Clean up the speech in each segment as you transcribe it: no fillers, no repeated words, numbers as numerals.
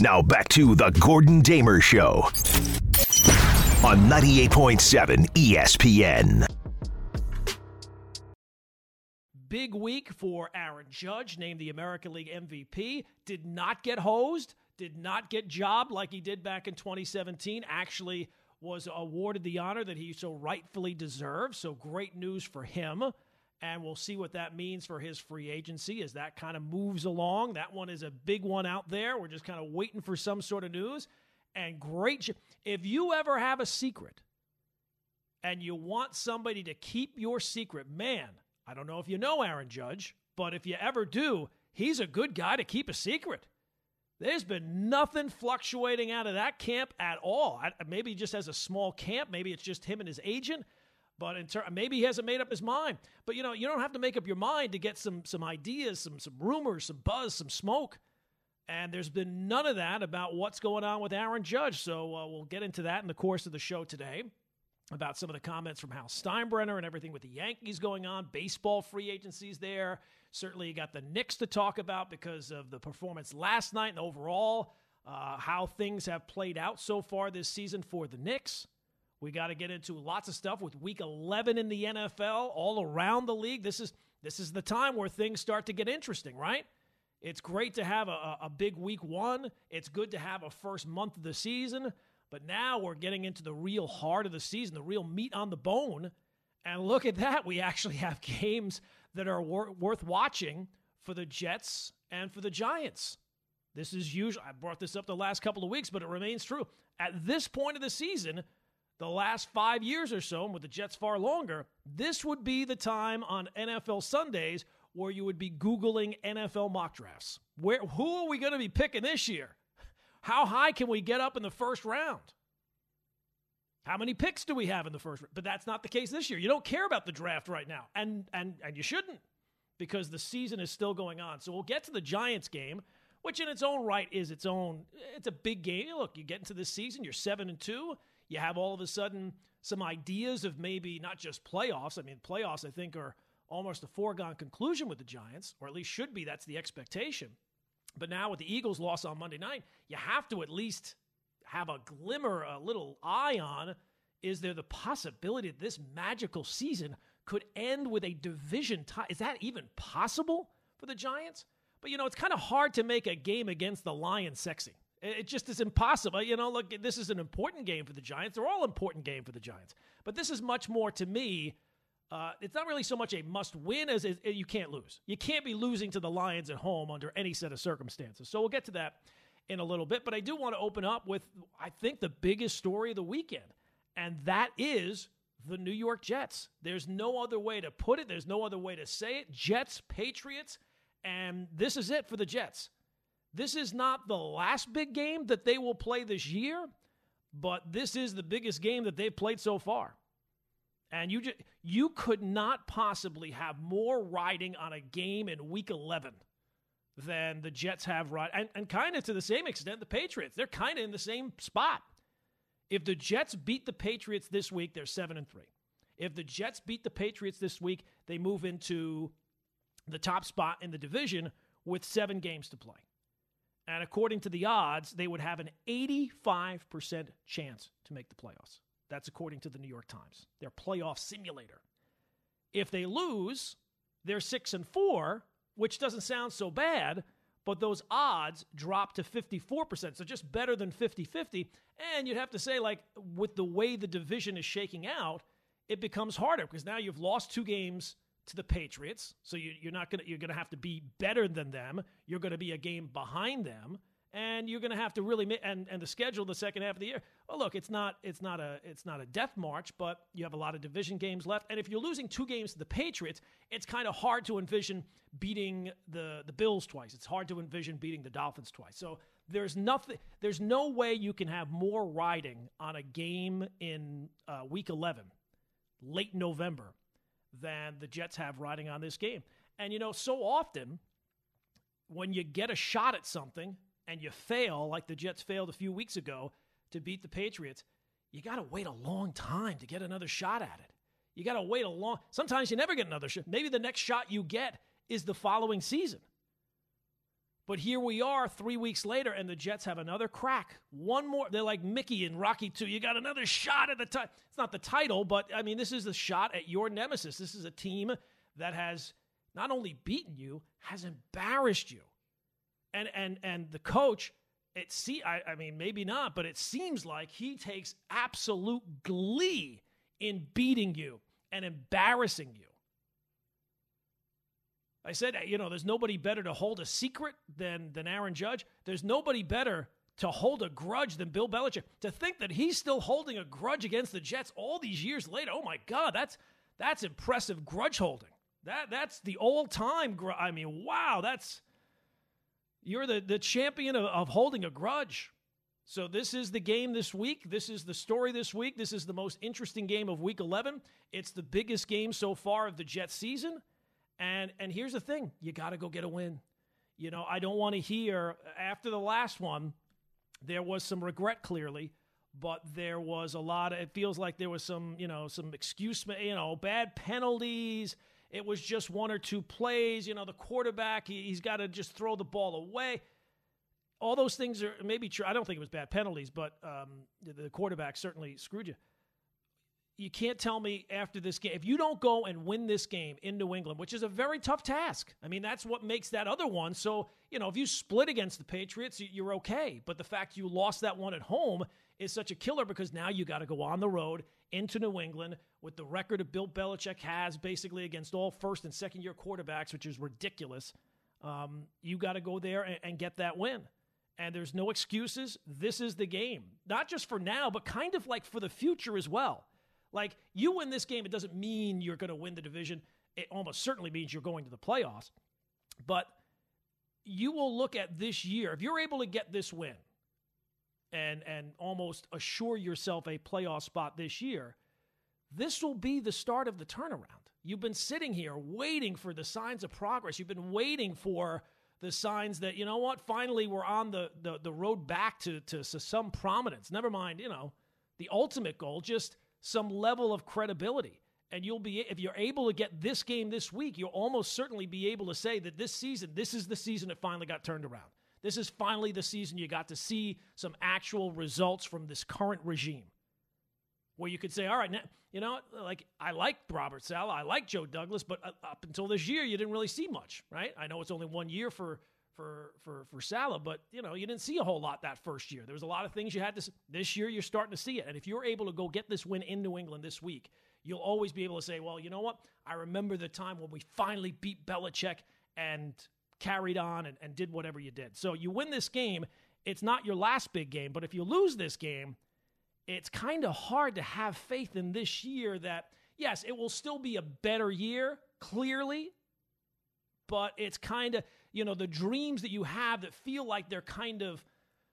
Now back to the Gordon Damer Show on 98.7 ESPN. Big week for Aaron Judge, named the American League MVP. Did not get hosed, did not get jobbed like he did back in 2017. Actually was awarded the honor that he so rightfully deserves. So great news for him. And we'll see what that means for his free agency as that kind of moves along. That one is a big one out there. We're just kind of waiting for some sort of news. And great. If you ever have a secret and you want somebody to keep your secret, man, I don't know if you know Aaron Judge, but if you ever do, he's a good guy to keep a secret. There's been nothing fluctuating out of that camp at all. Maybe he just has a small camp. Maybe it's just him and his agent. But maybe he hasn't made up his mind. But, you know, you don't have to make up your mind to get some ideas, some rumors, some buzz, some smoke. And there's been none of that about what's going on with Aaron Judge. So we'll get into that in the course of the show today, about some of the comments from Hal Steinbrenner and everything with the Yankees going on, baseball free agencies there. Certainly you got the Knicks to talk about because of the performance last night and overall how things have played out so far this season for the Knicks. We got to get into lots of stuff with Week 11 in the NFL all around the league. This is the time where things start to get interesting, right? It's great to have a big Week 1. It's good to have a first month of the season. But now we're getting into the real heart of the season, the real meat on the bone. And look at that. We actually have games that are worth watching for the Jets and for the Giants. This is usual. I brought this up the last couple of weeks, but it remains true. At this point of the season, the last 5 years or so, and with the Jets far longer, this would be the time on NFL Sundays where you would be Googling NFL mock drafts. Who are we going to be picking this year? How high can we get up in the first round? How many picks do we have in the first round? But that's not the case this year. You don't care about the draft right now, and you shouldn't, because the season is still going on. So we'll get to the Giants game, which in its own right is its own. It's a big game. Look, you get into this season, you're 7-2. You have all of a sudden some ideas of maybe not just playoffs. I mean, playoffs, I think, are almost a foregone conclusion with the Giants, or at least should be. That's the expectation. But now with the Eagles' loss on Monday night, you have to at least have a glimmer, a little eye on, is there the possibility that this magical season could end with a division tie? Is that even possible for the Giants? But, you know, it's kind of hard to make a game against the Lions sexy. It just is impossible. You know, look, this is an important game for the Giants. They're all important game for the Giants. But this is much more, to me, it's not really so much a must-win as you can't lose. You can't be losing to the Lions at home under any set of circumstances. So we'll get to that in a little bit. But I do want to open up with, I think, the biggest story of the weekend, and that is the New York Jets. There's no other way to put it. There's no other way to say it. Jets, Patriots, and this is it for the Jets. This is not the last big game that they will play this year, but this is the biggest game that they've played so far. And you could not possibly have more riding on a game in Week 11 than the Jets have riding. And kind of to the same extent, the Patriots. They're kind of in the same spot. If the Jets beat the Patriots this week, they're 7-3. If the Jets beat the Patriots this week, they move into the top spot in the division with 7 games to play. And according to the odds, they would have an 85% chance to make the playoffs. That's according to the New York Times, their playoff simulator. If they lose, they're 6-4, which doesn't sound so bad, but those odds drop to 54%, so just better than 50-50. And you'd have to say, like, with the way the division is shaking out, it becomes harder because now you've lost 2 games to the Patriots, so you're gonna have to be better than them. You're gonna be a game behind them, and you're gonna have to really and the schedule the second half of the year. Well, look, it's not a death march, but you have a lot of division games left. And if you're losing 2 games to the Patriots, it's kind of hard to envision beating the Bills twice. It's hard to envision beating the Dolphins twice. So there's no way you can have more riding on a game in Week 11, late November, than the Jets have riding on this game. And, you know, so often when you get a shot at something and you fail, like the Jets failed a few weeks ago to beat the Patriots, you got to wait a long time to get another shot at it. You got to wait a long... Sometimes you never get another shot. Maybe the next shot you get is the following season. But here we are 3 weeks later, and the Jets have another crack. One more. They're like Mickey in Rocky II. You got another shot at the title. It's not the title, but, I mean, this is the shot at your nemesis. This is a team that has not only beaten you, has embarrassed you. And the coach, I mean, maybe not, but it seems like he takes absolute glee in beating you and embarrassing you. I said, you know, there's nobody better to hold a secret than Aaron Judge. There's nobody better to hold a grudge than Bill Belichick. To think that he's still holding a grudge against the Jets all these years later, oh, my God, that's impressive grudge holding. That's the all-time grudge. I mean, wow, you're the champion of holding a grudge. So this is the game this week. This is the story this week. This is the most interesting game of Week 11. It's the biggest game so far of the Jets season. And here's the thing. You got to go get a win. You know, I don't want to hear, after the last one, there was some regret clearly, but there was a lot of, it feels like there was some, you know, some excuse, you know, bad penalties. It was just one or two plays. You know, the quarterback, he's got to just throw the ball away. All those things are maybe true. I don't think it was bad penalties, but the quarterback certainly screwed you. You can't tell me after this game, if you don't go and win this game in New England, which is a very tough task. I mean, that's what makes that other one. So, you know, if you split against the Patriots, you're okay. But the fact you lost that one at home is such a killer because now you got to go on the road into New England with the record of Bill Belichick has basically against all first and second year quarterbacks, which is ridiculous. You got to go there and get that win. And there's no excuses. This is the game, not just for now, but kind of like for the future as well. Like, you win this game, it doesn't mean you're going to win the division. It almost certainly means you're going to the playoffs. But you will look at this year. If you're able to get this win and almost assure yourself a playoff spot this year, this will be the start of the turnaround. You've been sitting here waiting for the signs of progress. You've been waiting for the signs that, you know what, finally we're on the road back to some prominence. Never mind, you know, the ultimate goal, just some level of credibility. And you'll be, if you're able to get this game this week, you'll almost certainly be able to say that this season, this is the season that finally got turned around. This is finally the season you got to see some actual results from this current regime. Where you could say, all right, now, you know, like, I liked Robert Saleh, I like Joe Douglas, but up until this year, you didn't really see much, right? I know it's only 1 year for Saleh, but, you know, you didn't see a whole lot that first year. There was a lot of things you had to see. This year, you're starting to see it. And if you're able to go get this win in New England this week, you'll always be able to say, well, you know what? I remember the time when we finally beat Belichick and carried on and did whatever you did. So you win this game. It's not your last big game, but if you lose this game, it's kind of hard to have faith in this year that, yes, it will still be a better year, clearly, but it's kind of, you know, the dreams that you have that feel like they're kind of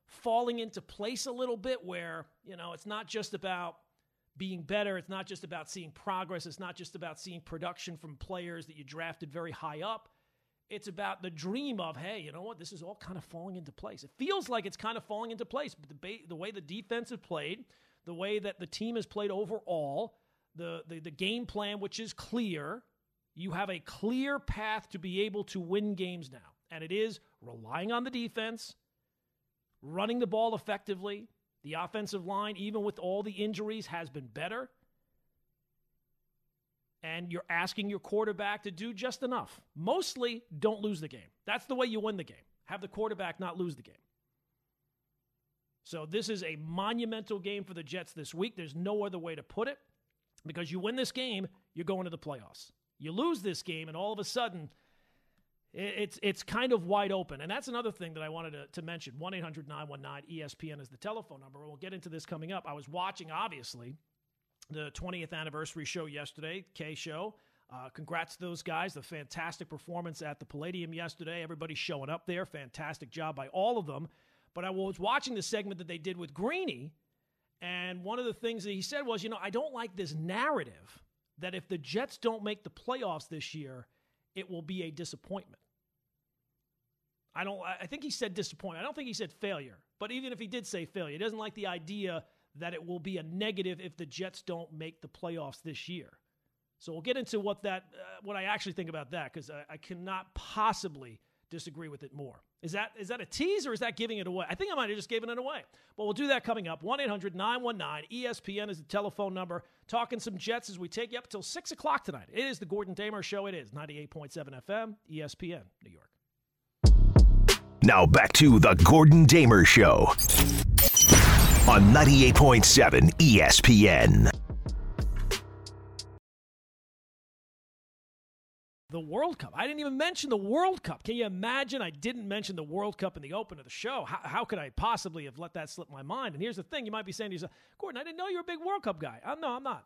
falling into place a little bit where, you know, it's not just about being better. It's not just about seeing progress. It's not just about seeing production from players that you drafted very high up. It's about the dream of, hey, you know what? This is all kind of falling into place. It feels like it's kind of falling into place. But the way the defense has played, the way that the team has played overall, the game plan, which is clear, you have a clear path to be able to win games now. And it is relying on the defense, running the ball effectively. The offensive line, even with all the injuries, has been better. And you're asking your quarterback to do just enough. Mostly, don't lose the game. That's the way you win the game. Have the quarterback not lose the game. So this is a monumental game for the Jets this week. There's no other way to put it. Because you win this game, you're going to the playoffs. You lose this game, and all of a sudden, it's kind of wide open. And that's another thing that I wanted to mention. 1-800-919-ESPN is the telephone number. We'll get into this coming up. I was watching, obviously, the 20th anniversary show yesterday, K-Show. Congrats to those guys. The fantastic performance at the Palladium yesterday. Everybody showing up there. Fantastic job by all of them. But I was watching the segment that they did with Greeny, and one of the things that he said was, you know, I don't like this narrative that if the Jets don't make the playoffs this year, it will be a disappointment. I think he said disappointment. I don't think he said failure. But even if he did say failure, he doesn't like the idea that it will be a negative if the Jets don't make the playoffs this year. So we'll get into what I actually think about that, because I cannot possibly disagree with it more. Is that a tease or is that giving it away? I think I might have just given it away. But we'll do that coming up. 1-800-919-ESPN is the telephone number. Talking some Jets as we take you up till 6 o'clock tonight. It is the Gordon Damer Show. It is 98.7 FM, ESPN, New York. Now back to the Gordon Damer Show on 98.7 ESPN. The World Cup. I didn't even mention the World Cup. Can you imagine? I didn't mention the World Cup in the open of the show. How could I possibly have let that slip my mind? And here's the thing. You might be saying to yourself, Gordon, I didn't know you were a big World Cup guy. No, I'm not.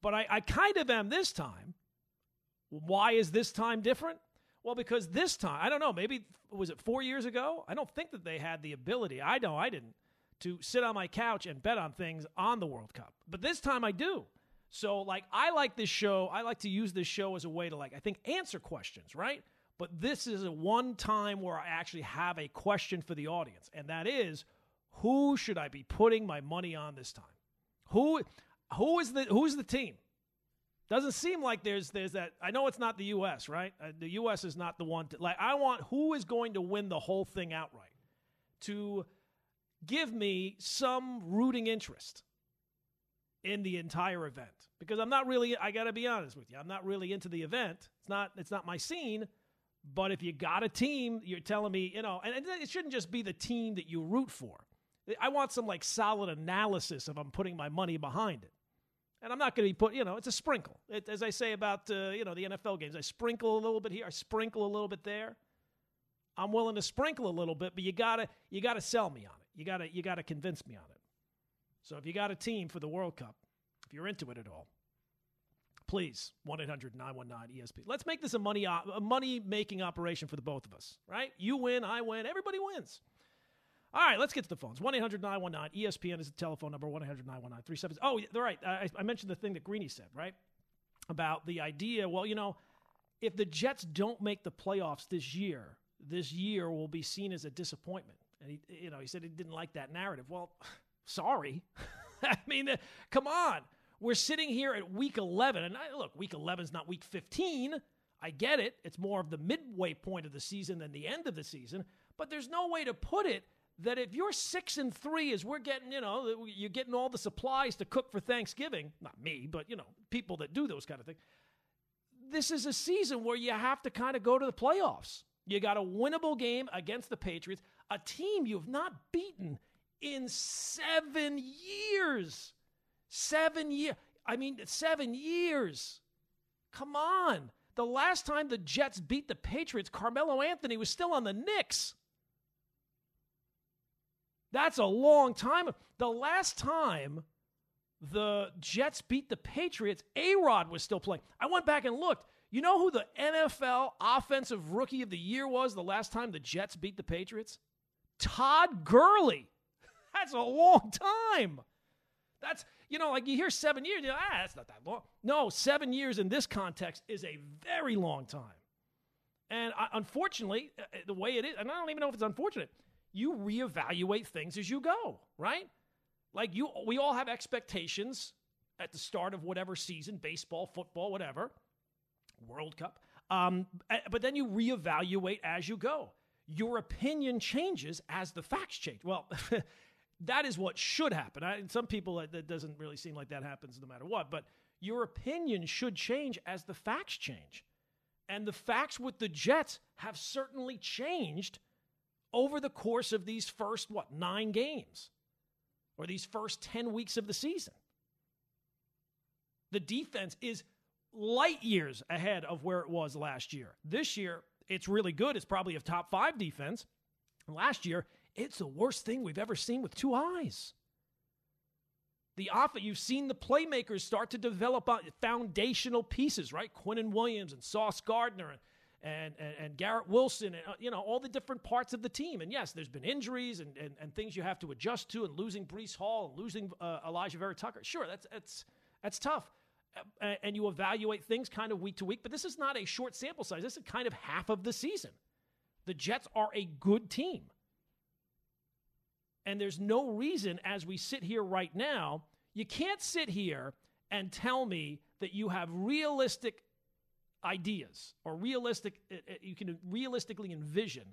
But I kind of am this time. Why is this time different? Well, because this time, I don't know, maybe, was it 4 years ago? I don't think that they had the ability. I know I didn't. To sit on my couch and bet on things on the World Cup. But this time I do. So, I like this show. I like to use this show as a way to, I think, answer questions, right? But this is a one time where I actually have a question for the audience, and that is, who should I be putting my money on this time? Who's the team? Doesn't seem like there's that. I know it's not the U.S., right? The U.S. is not the one. I want who is going to win the whole thing outright to give me some rooting interest in the entire event, because I'm not really, I gotta be honest with you, I'm not really into the event. It's not my scene. But if you got a team, you're telling me, and it shouldn't just be the team that you root for. I want some solid analysis if I'm putting my money behind it. And I'm not going to be put, it's a sprinkle. As I say about, the NFL games, I sprinkle a little bit here, I sprinkle a little bit there. I'm willing to sprinkle a little bit, but you gotta sell me on it. You gotta convince me on it. So if you got a team for the World Cup, if you're into it at all, please, 1-800-919-ESP. Let's make this a money-making operation for the both of us, right? You win, I win, everybody wins. All right, let's get to the phones. 1-800-919-ESPN is the telephone number, 1-800-919-37. Oh, they're right. I mentioned the thing that Greeny said, right, about the idea, if the Jets don't make the playoffs this year will be seen as a disappointment. And, he said he didn't like that narrative. Well... Sorry. I mean, come on. We're sitting here at week 11. And week 11 is not week 15. I get it. It's more of the midway point of the season than the end of the season. But there's no way to put it that if you're 6-3 as we're getting, you're getting all the supplies to cook for Thanksgiving. Not me, but, people that do those kind of things. This is a season where you have to kind of go to the playoffs. You got a winnable game against the Patriots, a team you've not beaten in 7 years. 7 years. 7 years. Come on. The last time the Jets beat the Patriots, Carmelo Anthony was still on the Knicks. That's a long time. The last time the Jets beat the Patriots, A-Rod was still playing. I went back and looked. You know who the NFL Offensive Rookie of the Year was the last time the Jets beat the Patriots? Todd Gurley. That's a long time. That's, you hear 7 years, that's not that long. No, 7 years in this context is a very long time. And unfortunately, the way it is, and I don't even know if it's unfortunate, you reevaluate things as you go, right? We all have expectations at the start of whatever season, baseball, football, whatever, World Cup. But then you reevaluate as you go. Your opinion changes as the facts change. Well, that is what should happen. Some people, that doesn't really seem like that happens no matter what, but your opinion should change as the facts change. And the facts with the Jets have certainly changed over the course of these first, 9 games? Or these first 10 weeks of the season. The defense is light years ahead of where it was last year. This year, it's really good. It's probably a top 5 defense. And last year, it's the worst thing we've ever seen with two eyes. The offense, you've seen the playmakers start to develop foundational pieces, right? Quinnen Williams and Sauce Gardner and Garrett Wilson and, all the different parts of the team. And yes, there's been injuries and things you have to adjust to, and losing Breece Hall and losing Elijah Ver Tucker. Sure, that's tough. And you evaluate things kind of week to week, but this is not a short sample size. This is kind of half of the season. The Jets are a good team. And there's no reason, as we sit here right now, you can't sit here and tell me that you have realistic ideas or realistic, you can realistically envision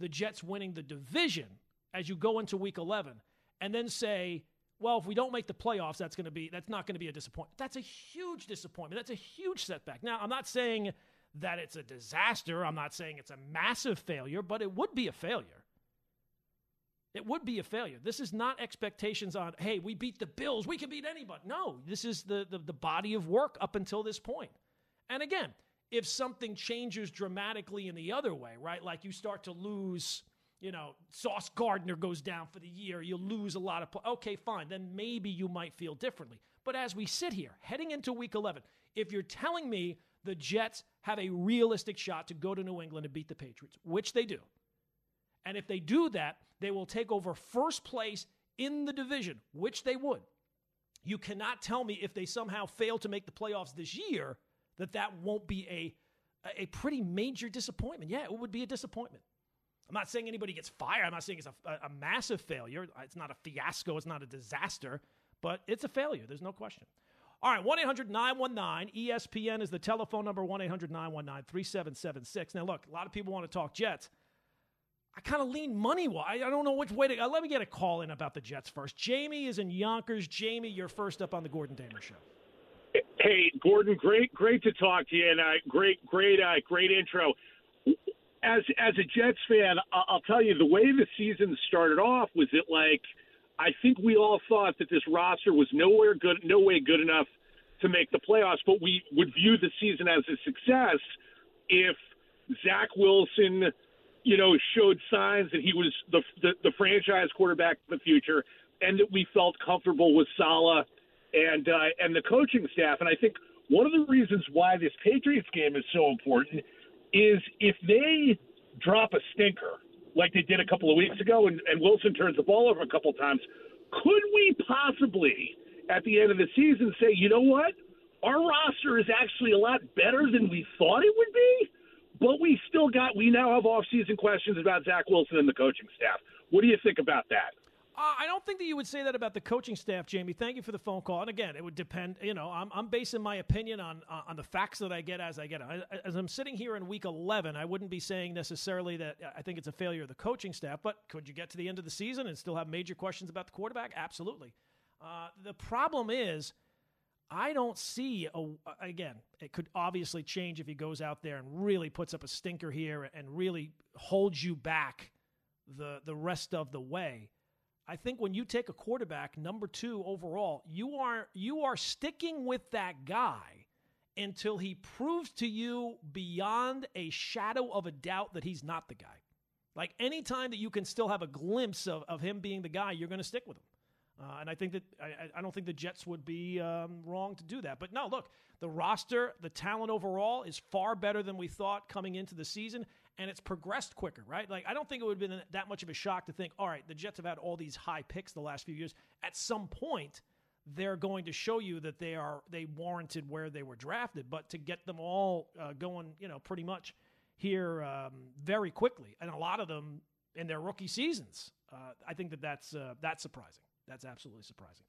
the Jets winning the division as you go into Week 11 and then say, well, if we don't make the playoffs, that's not going to be a disappointment. That's a huge disappointment. That's a huge setback. Now, I'm not saying that it's a disaster. I'm not saying it's a massive failure, but it would be a failure. It would be a failure. This is not expectations on, hey, we beat the Bills, we can beat anybody. No, this is the body of work up until this point. And again, if something changes dramatically in the other way, right? Like you start to lose, Sauce Gardner goes down for the year, you lose a lot of play. Okay, fine. Then maybe you might feel differently. But as we sit here, heading into Week 11, if you're telling me the Jets have a realistic shot to go to New England and beat the Patriots, which they do, and if they do that, they will take over first place in the division, which they would. You cannot tell me if they somehow fail to make the playoffs this year that won't be a pretty major disappointment. Yeah, it would be a disappointment. I'm not saying anybody gets fired. I'm not saying it's a massive failure. It's not a fiasco. It's not a disaster, but it's a failure. There's no question. All right, 1-800-919-ESPN is the telephone number, 1-800-919-3776. Now, look, a lot of people want to talk Jets. I kind of lean money-wise. I don't know which way to go. Let me get a call in about the Jets first. Jamie is in Yonkers. Jamie, you're first up on the Gordon Damer Show. Hey, Gordon, great to talk to you, and great intro. As a Jets fan, I'll tell you, the way the season started off was it like I think we all thought that this roster was no way good enough to make the playoffs, but we would view the season as a success if Zach Wilson, showed signs that he was the franchise quarterback of the future, and that we felt comfortable with Saleh and the coaching staff. And I think one of the reasons why this Patriots game is so important is if they drop a stinker like they did a couple of weeks ago and Wilson turns the ball over a couple of times, could we possibly at the end of the season say, you know what, our roster is actually a lot better than we thought it would be, but we now have off-season questions about Zach Wilson and the coaching staff. What do you think about that? I don't think that you would say that about the coaching staff, Jamie. Thank you for the phone call. And again, it would depend. I'm basing my opinion on the facts that I get as I get them. As I'm sitting here in Week 11, I wouldn't be saying necessarily that I think it's a failure of the coaching staff. But could you get to the end of the season and still have major questions about the quarterback? Absolutely. The problem is, I don't see again. It could obviously change if he goes out there and really puts up a stinker here and really holds you back the rest of the way. I think when you take a quarterback number 2 overall, you are sticking with that guy until he proves to you beyond a shadow of a doubt that he's not the guy. Like any time that you can still have a glimpse of him being the guy, you're going to stick with him. And I think that I don't think the Jets would be wrong to do that. But no, look, the roster, the talent overall is far better than we thought coming into the season, and it's progressed quicker, right? Like I don't think it would have been that much of a shock to think, all right, the Jets have had all these high picks the last few years. At some point, they're going to show you that they warranted where they were drafted. But to get them all going, pretty much here very quickly, and a lot of them in their rookie seasons, I think that's surprising. That's absolutely surprising.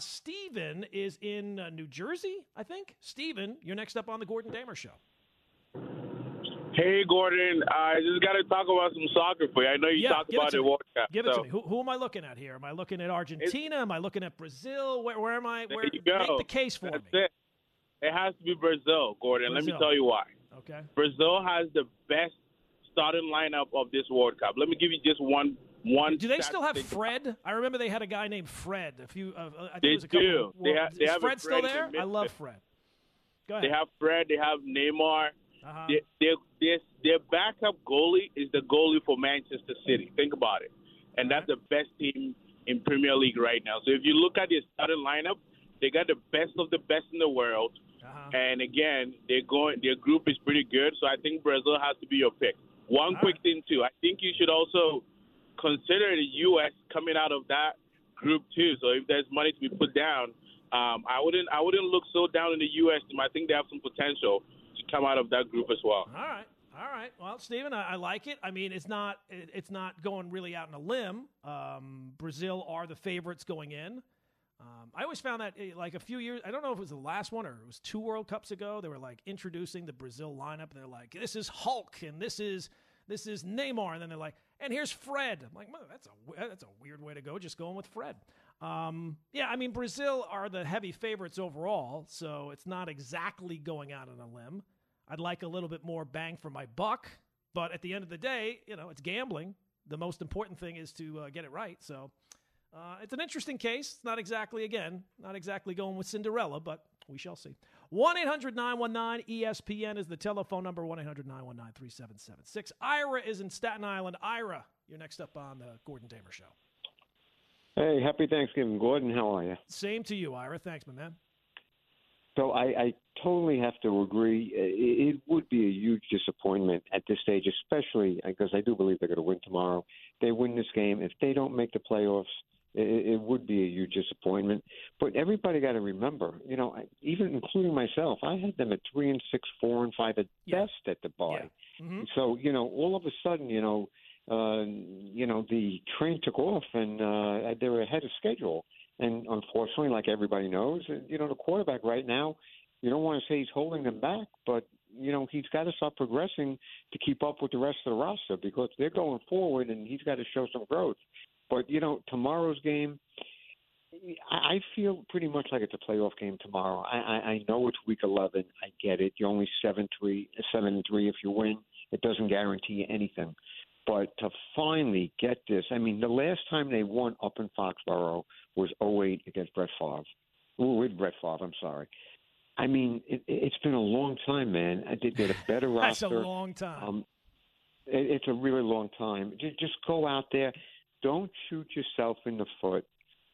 Steven is in New Jersey, I think. Steven, you're next up on the Gordon Damer Show. Hey, Gordon. I just got to talk about some soccer for you. I know you talked about it in World Cup. Give it to me. Who am I looking at here? Am I looking at Argentina? Am I looking at Brazil? Where am I? Where, there you go. Make the case for That's me. It. It has to be Brazil, Gordon. Brazil. Let me tell you why. Okay. Brazil has the best starting lineup of this World Cup. Let me give you just one. Do they still have Fred? I remember they had a guy named Fred. A few. I think they it was a couple. Do. Well, they is Fred still there? I love Fred. Go ahead. They have Fred. They have Neymar. Uh-huh. Their backup goalie is the goalie for Manchester City. Think about it. And that's the best team in Premier League right now. So if you look at their starting lineup, they got the best of the best in the world. Uh-huh. And again, their group is pretty good. So I think Brazil has to be your pick. One All quick right. thing too. I think you should also consider the U.S. coming out of that group too. So if there's money to be put down, I wouldn't look so down in the U.S. team. I think they have some potential to come out of that group as well. All right. Well, Steven, I like it. I mean, it's not going really out on a limb. Brazil are the favorites going in. I always found that like a few years, I don't know if it was the last one or it was 2 World Cups ago, they were like introducing the Brazil lineup and they're like, this is Hulk and this is Neymar. And then they're like, and here's Fred. I'm like, well, that's a weird way to go. Just going with Fred. Yeah. I mean, Brazil are the heavy favorites overall, so it's not exactly going out on a limb. I'd like a little bit more bang for my buck, but at the end of the day, you know, it's gambling. The most important thing is to get it right. So, it's an interesting case. It's not exactly, again, not exactly going with Cinderella, but we shall see. 1-800-919-ESPN is the telephone number, 1-800-919-3776. Ira is in Staten Island. Ira, you're next up on the Gordon Damer Show. Hey, happy Thanksgiving, Gordon. How are you? Same to you, Ira. Thanks, my man. So I totally have to agree. It would be a huge disappointment at this stage, especially because I do believe they're going to win tomorrow. They win this game. If they don't make the playoffs, it would be a huge disappointment. But everybody got to remember, you know, even including myself, I had them at 3-6, 4-5 at best at the bye. Yeah. Mm-hmm. So, you know, all of a sudden, you know, the train took off and they were ahead of schedule. And unfortunately, like everybody knows, you know, the quarterback right now, you don't want to say he's holding them back, but, you know, he's got to start progressing to keep up with the rest of the roster because they're going forward and he's got to show some growth. But, you know, tomorrow's game, I feel pretty much like it's a playoff game tomorrow. I know it's week 11. I get it. You're only 7-3 if you win. It doesn't guarantee you anything. But to finally get this, I mean, the last time they won up in Foxborough was 08 against Brett Favre. With Brett Favre, I'm sorry. I mean, it's been a long time, man. I did get a better roster. That's a long time. It's a really long time. Just go out there. Don't shoot yourself in the foot.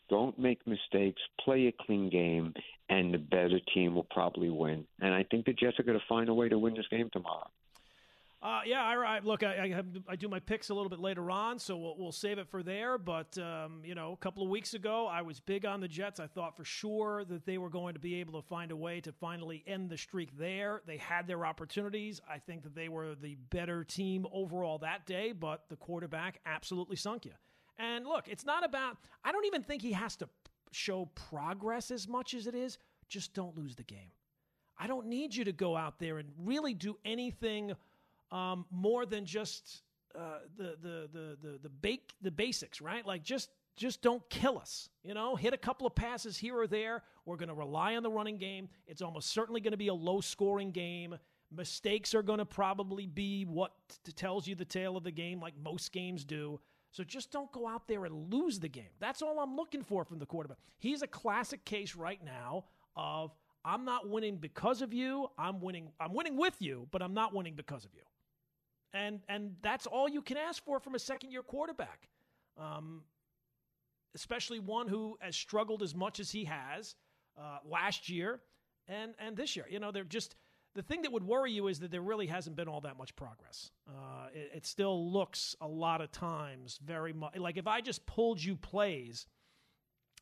Don't make mistakes. Play a clean game, and the better team will probably win. And I think the Jets are going to find a way to win this game tomorrow. Yeah, look, I do my picks a little bit later on, so we'll save it for there. But, you know, a couple of weeks ago, I was big on the Jets. I thought for sure that they were going to be able to find a way to finally end the streak there. They had their opportunities. I think that they were the better team overall that day, but the quarterback absolutely sunk you. And, look, it's not about – I don't even think he has to show progress as much as it is. Just don't lose the game. I don't need you to go out there and really do anything – more than just the basics, right? Like just don't kill us, you know. Hit a couple of passes here or there. We're going to rely on the running game. It's almost certainly going to be a low scoring game. Mistakes are going to probably be what tells you the tale of the game, like most games do. So just don't go out there and lose the game. That's all I'm looking for from the quarterback. He's a classic case right now of I'm not winning because of you. I'm winning with you, but I'm not winning because of you. And that's all you can ask for from a second-year quarterback, especially one who has struggled as much as he has last year and this year. You know, they're just the thing that would worry you is that there really hasn't been all that much progress. It still looks a lot of times very much like if I just pulled you plays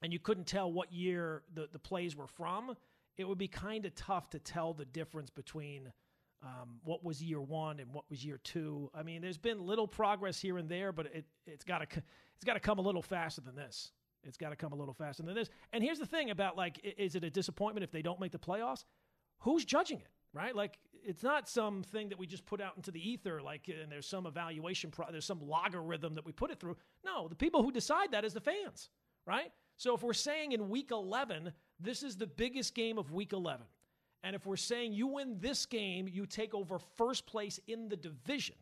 and you couldn't tell what year the plays were from, it would be kind of tough to tell the difference between what was year one and what was year two. I mean, there's been little progress here and there, but it's got to come a little faster than this. It's got to come a little faster than this. And here's the thing about, like, is it a disappointment if they don't make the playoffs? Who's judging it, right? Like, it's not something that we just put out into the ether, like, and there's some evaluation, there's some logarithm that we put it through. No, the people who decide that is the fans, right? So if we're saying in week 11, this is the biggest game of week 11, and if we're saying you win this game, you take over first place in the division.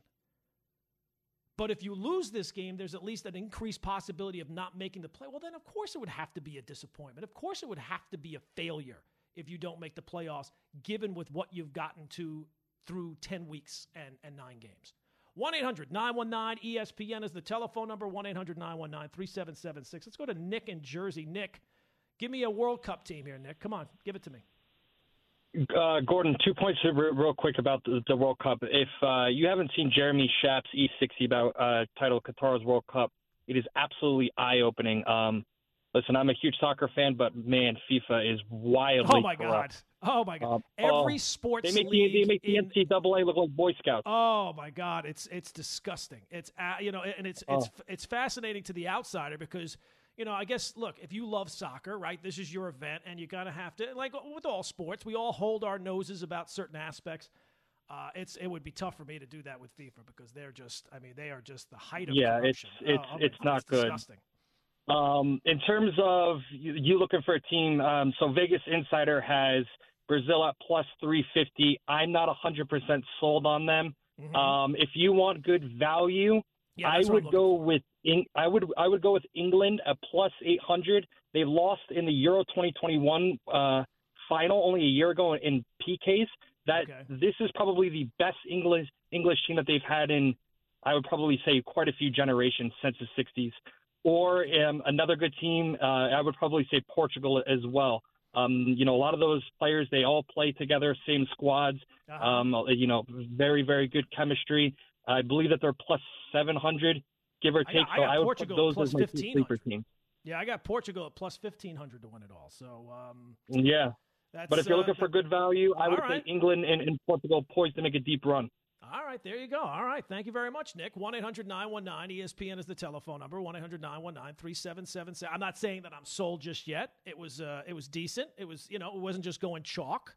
But if you lose this game, there's at least an increased possibility of not making the play. Well, then, of course, it would have to be a disappointment. Of course, it would have to be a failure if you don't make the playoffs, given with what you've gotten to through 10 weeks and 9 games. 1-800-919-ESPN is the telephone number, 1-800-919-3776. Let's go to Nick in Jersey. Nick, give me a World Cup team here, Nick. Come on, give it to me. Gordon, 2 points real quick about the World Cup. If you haven't seen Jeremy Schapp's E60 about titled Qatar's World Cup, it is absolutely eye-opening. Listen, I'm a huge soccer fan, but, man, FIFA is wildly corrupt. Oh, my God. Every sports league. They make the NCAA look like Boy Scouts. Oh, my God. It's disgusting. It's fascinating to the outsider because – you know, I guess, look, if you love soccer, right, this is your event, and you kind of have to, like with all sports, we all hold our noses about certain aspects. It would be tough for me to do that with FIFA because they're just, I mean, they are just the height of corruption. It's not good. Disgusting. In terms of you looking for a team, so Vegas Insider has Brazil at plus 350. I'm not 100% sold on them. Mm-hmm. If you want good value, yeah, I would go with England at plus 800. They lost in the Euro 2021 final only a year ago in PKs. This is probably the best English team that they've had in, I would probably say, quite a few generations since the 60s. Or another good team, I would probably say Portugal as well. A lot of those players, they all play together, same squads, uh-huh. Very, very good chemistry. I believe that they're plus 700, give or take. I got Portugal would put those plus as my sleeper team. Yeah, I got Portugal at plus 1,500 to win it all. So yeah, that's, but if you're looking for good value, I would say England and Portugal poised to make a deep run. All right, there you go. All right, thank you very much, Nick. 1-800-919-ESPN is the telephone number. 1-800-919-3777. I'm not saying that I'm sold just yet. It was decent. It was, it wasn't just going chalk.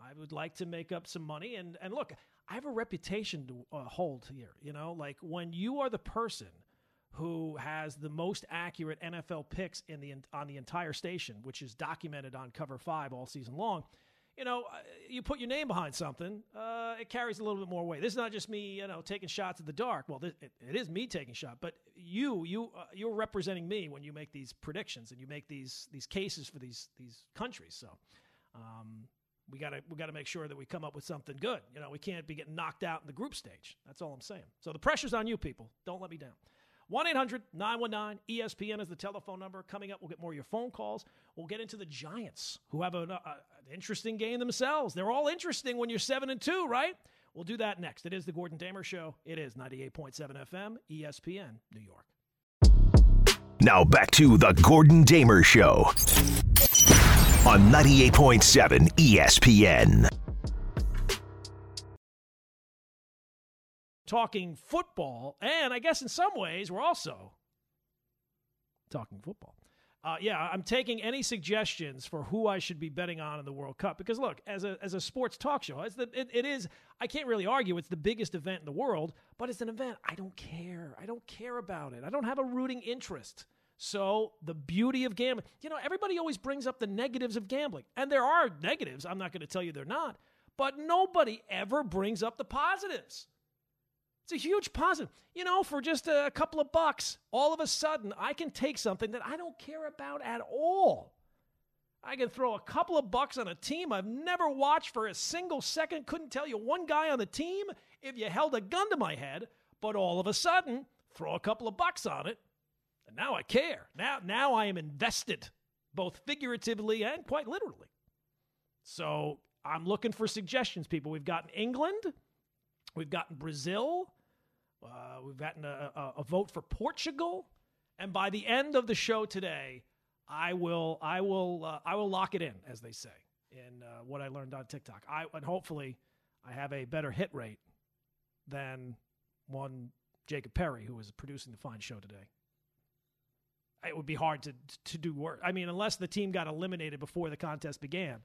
I would like to make up some money. And look, I have a reputation to hold here. Like when you are the person who has the most accurate NFL picks on the entire station, which is documented on Cover 5 all season long. You put your name behind something, it carries a little bit more weight. This is not just me, taking shots at the dark. Well, it is me taking shots, but you're representing me when you make these predictions and you make these cases for these countries. So, we gotta make sure that we come up with something good. We can't be getting knocked out in the group stage. That's all I'm saying. So the pressure's on you, people. Don't let me down. 1-800-919-ESPN is the telephone number. Coming up, we'll get more of your phone calls. We'll get into the Giants, who have an interesting game themselves. They're all interesting when you're 7-2, right? We'll do that next. It is the Gordon Damer Show. It is 98.7 FM, ESPN, New York. Now back to the Gordon Damer Show on 98.7 ESPN. Talking football, and I guess in some ways we're also talking football. I'm taking any suggestions for who I should be betting on in the World Cup because, look, as a sports talk show, it is. I can't really argue it's the biggest event in the world, but it's an event. I don't care. I don't care about it. I don't have a rooting interest. So the beauty of gambling, everybody always brings up the negatives of gambling, and there are negatives. I'm not going to tell you they're not, but nobody ever brings up the positives. It's a huge positive. For just a couple of bucks, all of a sudden, I can take something that I don't care about at all. I can throw a couple of bucks on a team I've never watched for a single second, couldn't tell you one guy on the team if you held a gun to my head, but all of a sudden, throw a couple of bucks on it, and now I care. Now I am invested, both figuratively and quite literally. So I'm looking for suggestions, people. We've gotten England. We've gotten Brazil. We've gotten a vote for Portugal, and by the end of the show today, I will lock it in, as they say, in what I learned on TikTok. And hopefully, I have a better hit rate than one Jacob Perry, who is producing the fine show today. It would be hard to do worse. I mean, unless the team got eliminated before the contest began,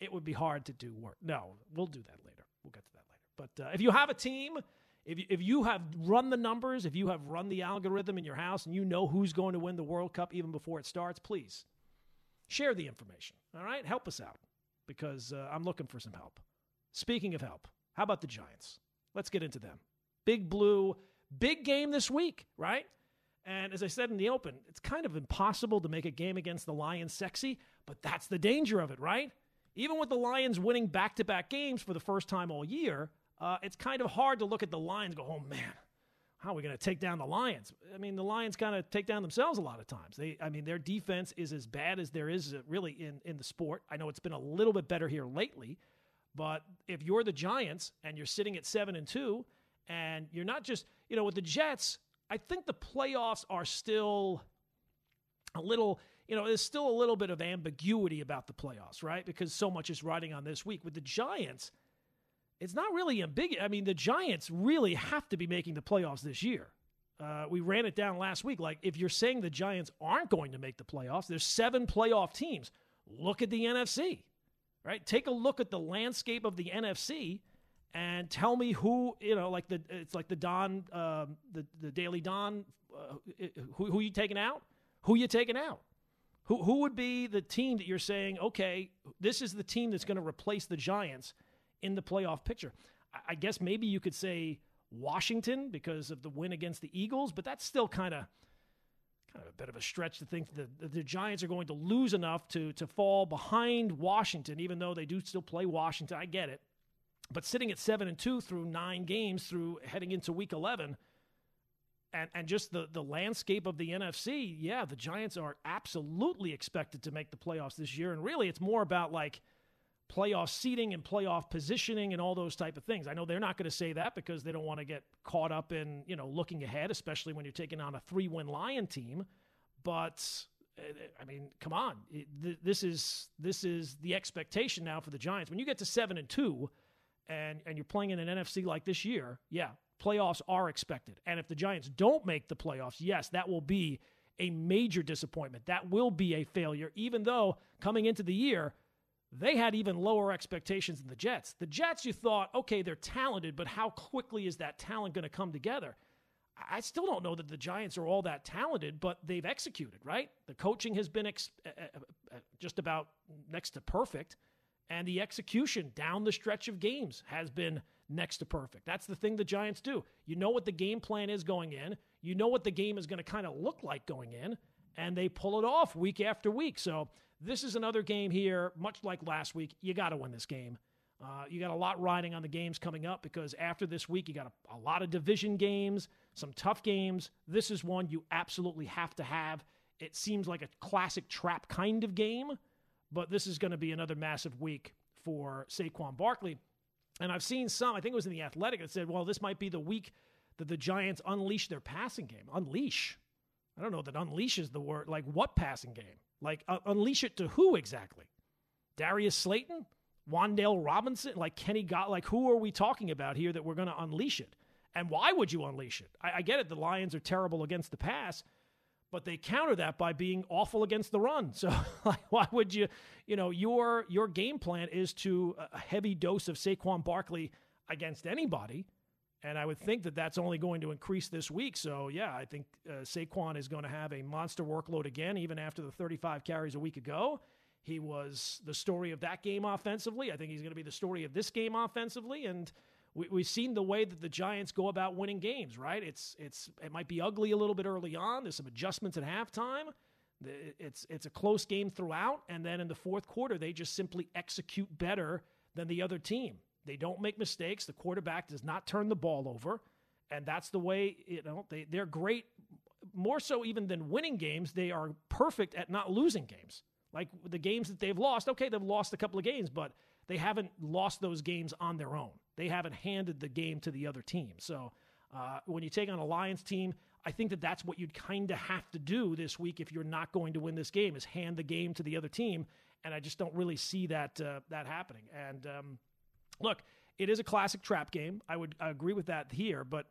it would be hard to do worse. No, we'll do that later. We'll get to that later. But if you have a team, if you have run the numbers, if you have run the algorithm in your house and you know who's going to win the World Cup even before it starts, please share the information, all right? Help us out because I'm looking for some help. Speaking of help, how about the Giants? Let's get into them. Big Blue, big game this week, right? And as I said in the open, it's kind of impossible to make a game against the Lions sexy, but that's the danger of it, right? Even with the Lions winning back-to-back games for the first time all year, it's kind of hard to look at the Lions and go, oh, man, how are we going to take down the Lions? I mean, the Lions kind of take down themselves a lot of times. Their defense is as bad as there is really in the sport. I know it's been a little bit better here lately, but if you're the Giants and you're sitting at 7-2 and you're not just, with the Jets, I think the playoffs are still a little, there's still a little bit of ambiguity about the playoffs, right? Because so much is riding on this week. With the Giants, it's not really ambiguous. I mean, the Giants really have to be making the playoffs this year. We ran it down last week. Like, if you're saying the Giants aren't going to make the playoffs, there's 7 playoff teams. Look at the NFC, right? Take a look at the landscape of the NFC and tell me who, you know, like it's like the Don, the Daily Don, who you taking out? Who you taking out? Who would be the team that you're saying, okay, this is the team that's going to replace the Giants in the playoff picture? I guess maybe you could say Washington because of the win against the Eagles, but that's still kind of a bit of a stretch to think that the Giants are going to lose enough to fall behind Washington, even though they do still play Washington. I get it. But sitting at 7-2 through 9 games through heading into week 11 and just the landscape of the NFC, yeah, the Giants are absolutely expected to make the playoffs this year. And really it's more about like playoff seeding and playoff positioning and all those type of things. I know they're not going to say that because they don't want to get caught up in, you know, looking ahead, especially when you're taking on a 3-win Lion team. But I mean, come on, this is the expectation now for the Giants. When you get to 7-2 and you're playing in an NFC like this year, yeah, playoffs are expected. And if the Giants don't make the playoffs, yes, that will be a major disappointment. That will be a failure, even though coming into the year, they had even lower expectations than the Jets. The Jets, you thought, okay, they're talented, but how quickly is that talent going to come together? I still don't know that the Giants are all that talented, but they've executed, right? The coaching has been just about next to perfect, and the execution down the stretch of games has been next to perfect. That's the thing the Giants do. You know what the game plan is going in. You know what the game is going to kind of look like going in, and they pull it off week after week. So this is another game here, much like last week. You got to win this game. You got a lot riding on the games coming up because after this week, you got a lot of division games, some tough games. This is one you absolutely have to have. It seems like a classic trap kind of game, but this is going to be another massive week for Saquon Barkley. And I've seen some, I think it was in The Athletic, that said, well, this might be the week that the Giants unleash their passing game. Unleash. I don't know that unleash is the word. Like, what passing game? Like, unleash it to who exactly? Darius Slayton? Wandale Robinson? Like, Kenny Gott? Like, who are we talking about here that we're going to unleash it? And why would you unleash it? I get it. The Lions are terrible against the pass, but they counter that by being awful against the run. So, like, why would you, you know, your game plan is to a heavy dose of Saquon Barkley against anybody. And I would think that that's only going to increase this week. So, yeah, I think Saquon is going to have a monster workload again, even after the 35 carries a week ago. He was the story of that game offensively. I think he's going to be the story of this game offensively. And we've seen the way that the Giants go about winning games, right? It might be ugly a little bit early on. There's some adjustments at halftime. It's a close game throughout. And then in the fourth quarter, they just simply execute better than the other team. They don't make mistakes. The quarterback does not turn the ball over. And that's the way, you know, they're great. More so even than winning games, they are perfect at not losing games. Like the games that they've lost, okay, they've lost a couple of games, but they haven't lost those games on their own. They haven't handed the game to the other team. So when you take on a Lions team, I think that that's what you'd kind of have to do this week if you're not going to win this game, is hand the game to the other team. And I just don't really see that happening. And, look, it is a classic trap game. I agree with that here, but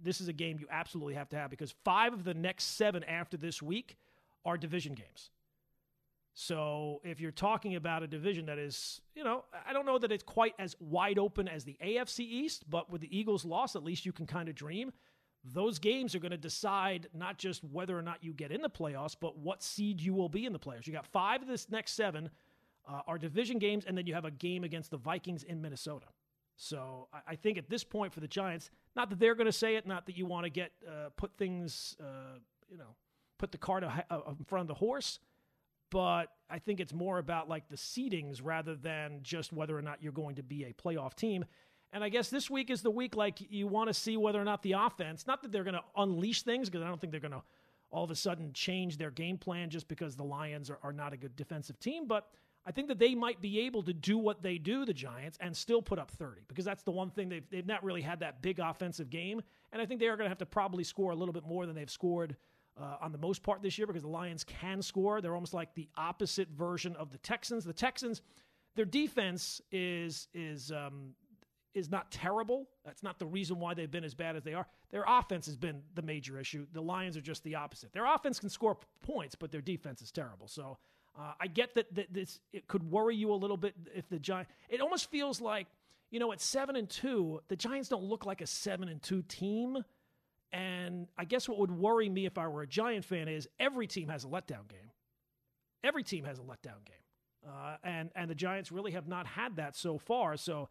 this is a game you absolutely have to have because 5 of the next 7 after this week are division games. So if you're talking about a division that is, you know, I don't know that it's quite as wide open as the AFC East, but with the Eagles' loss, at least you can kind of dream. Those games are going to decide not just whether or not you get in the playoffs, but what seed you will be in the playoffs. You got 5 of this next 7 are division games, and then you have a game against the Vikings in Minnesota. So I think at this point for the Giants, not that they're going to say it, not that you want to get put the cart in front of the horse, but I think it's more about like the seedings rather than just whether or not you're going to be a playoff team. And I guess this week is the week like you want to see whether or not the offense, not that they're going to unleash things, because I don't think they're going to all of a sudden change their game plan just because the Lions are not a good defensive team, but I think that they might be able to do what they do, the Giants, and still put up 30, because that's the one thing they've not really had that big offensive game. And I think they are going to have to probably score a little bit more than they've scored on the most part this year, because the Lions can score. They're almost like the opposite version of the Texans. The Texans, their defense is is not terrible. That's not the reason why they've been as bad as they are. Their offense has been the major issue. The Lions are just the opposite. Their offense can score points, but their defense is terrible. So I get that it could worry you a little bit if the Giants – it almost feels like, you know, at 7-2, the Giants don't look like a 7-2 team. And I guess what would worry me if I were a Giant fan is every team has a letdown game. Every team has a letdown game. And the Giants really have not had that so far. So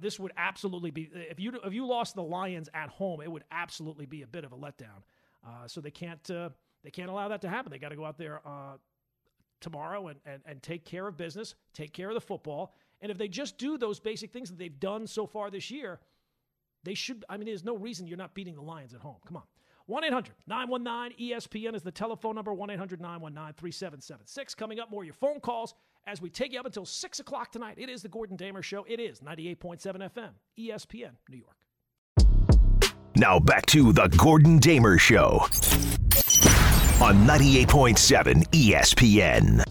this would absolutely be, if you lost the Lions at home, it would absolutely be a bit of a letdown. So they can't allow that to happen. They got to go out there tomorrow and take care of business, take care of the football. And if they just do those basic things that they've done so far this year, they should. I mean, there's no reason you're not beating the Lions at home. Come on. 1-800-919-ESPN is the telephone number. 1-800-919-3776. Coming up, more of your phone calls as we take you up until 6 o'clock tonight. It is the Gordon Damer Show. It is 98.7 FM, ESPN, New York. Now back to the Gordon Damer Show on 98.7 ESPN.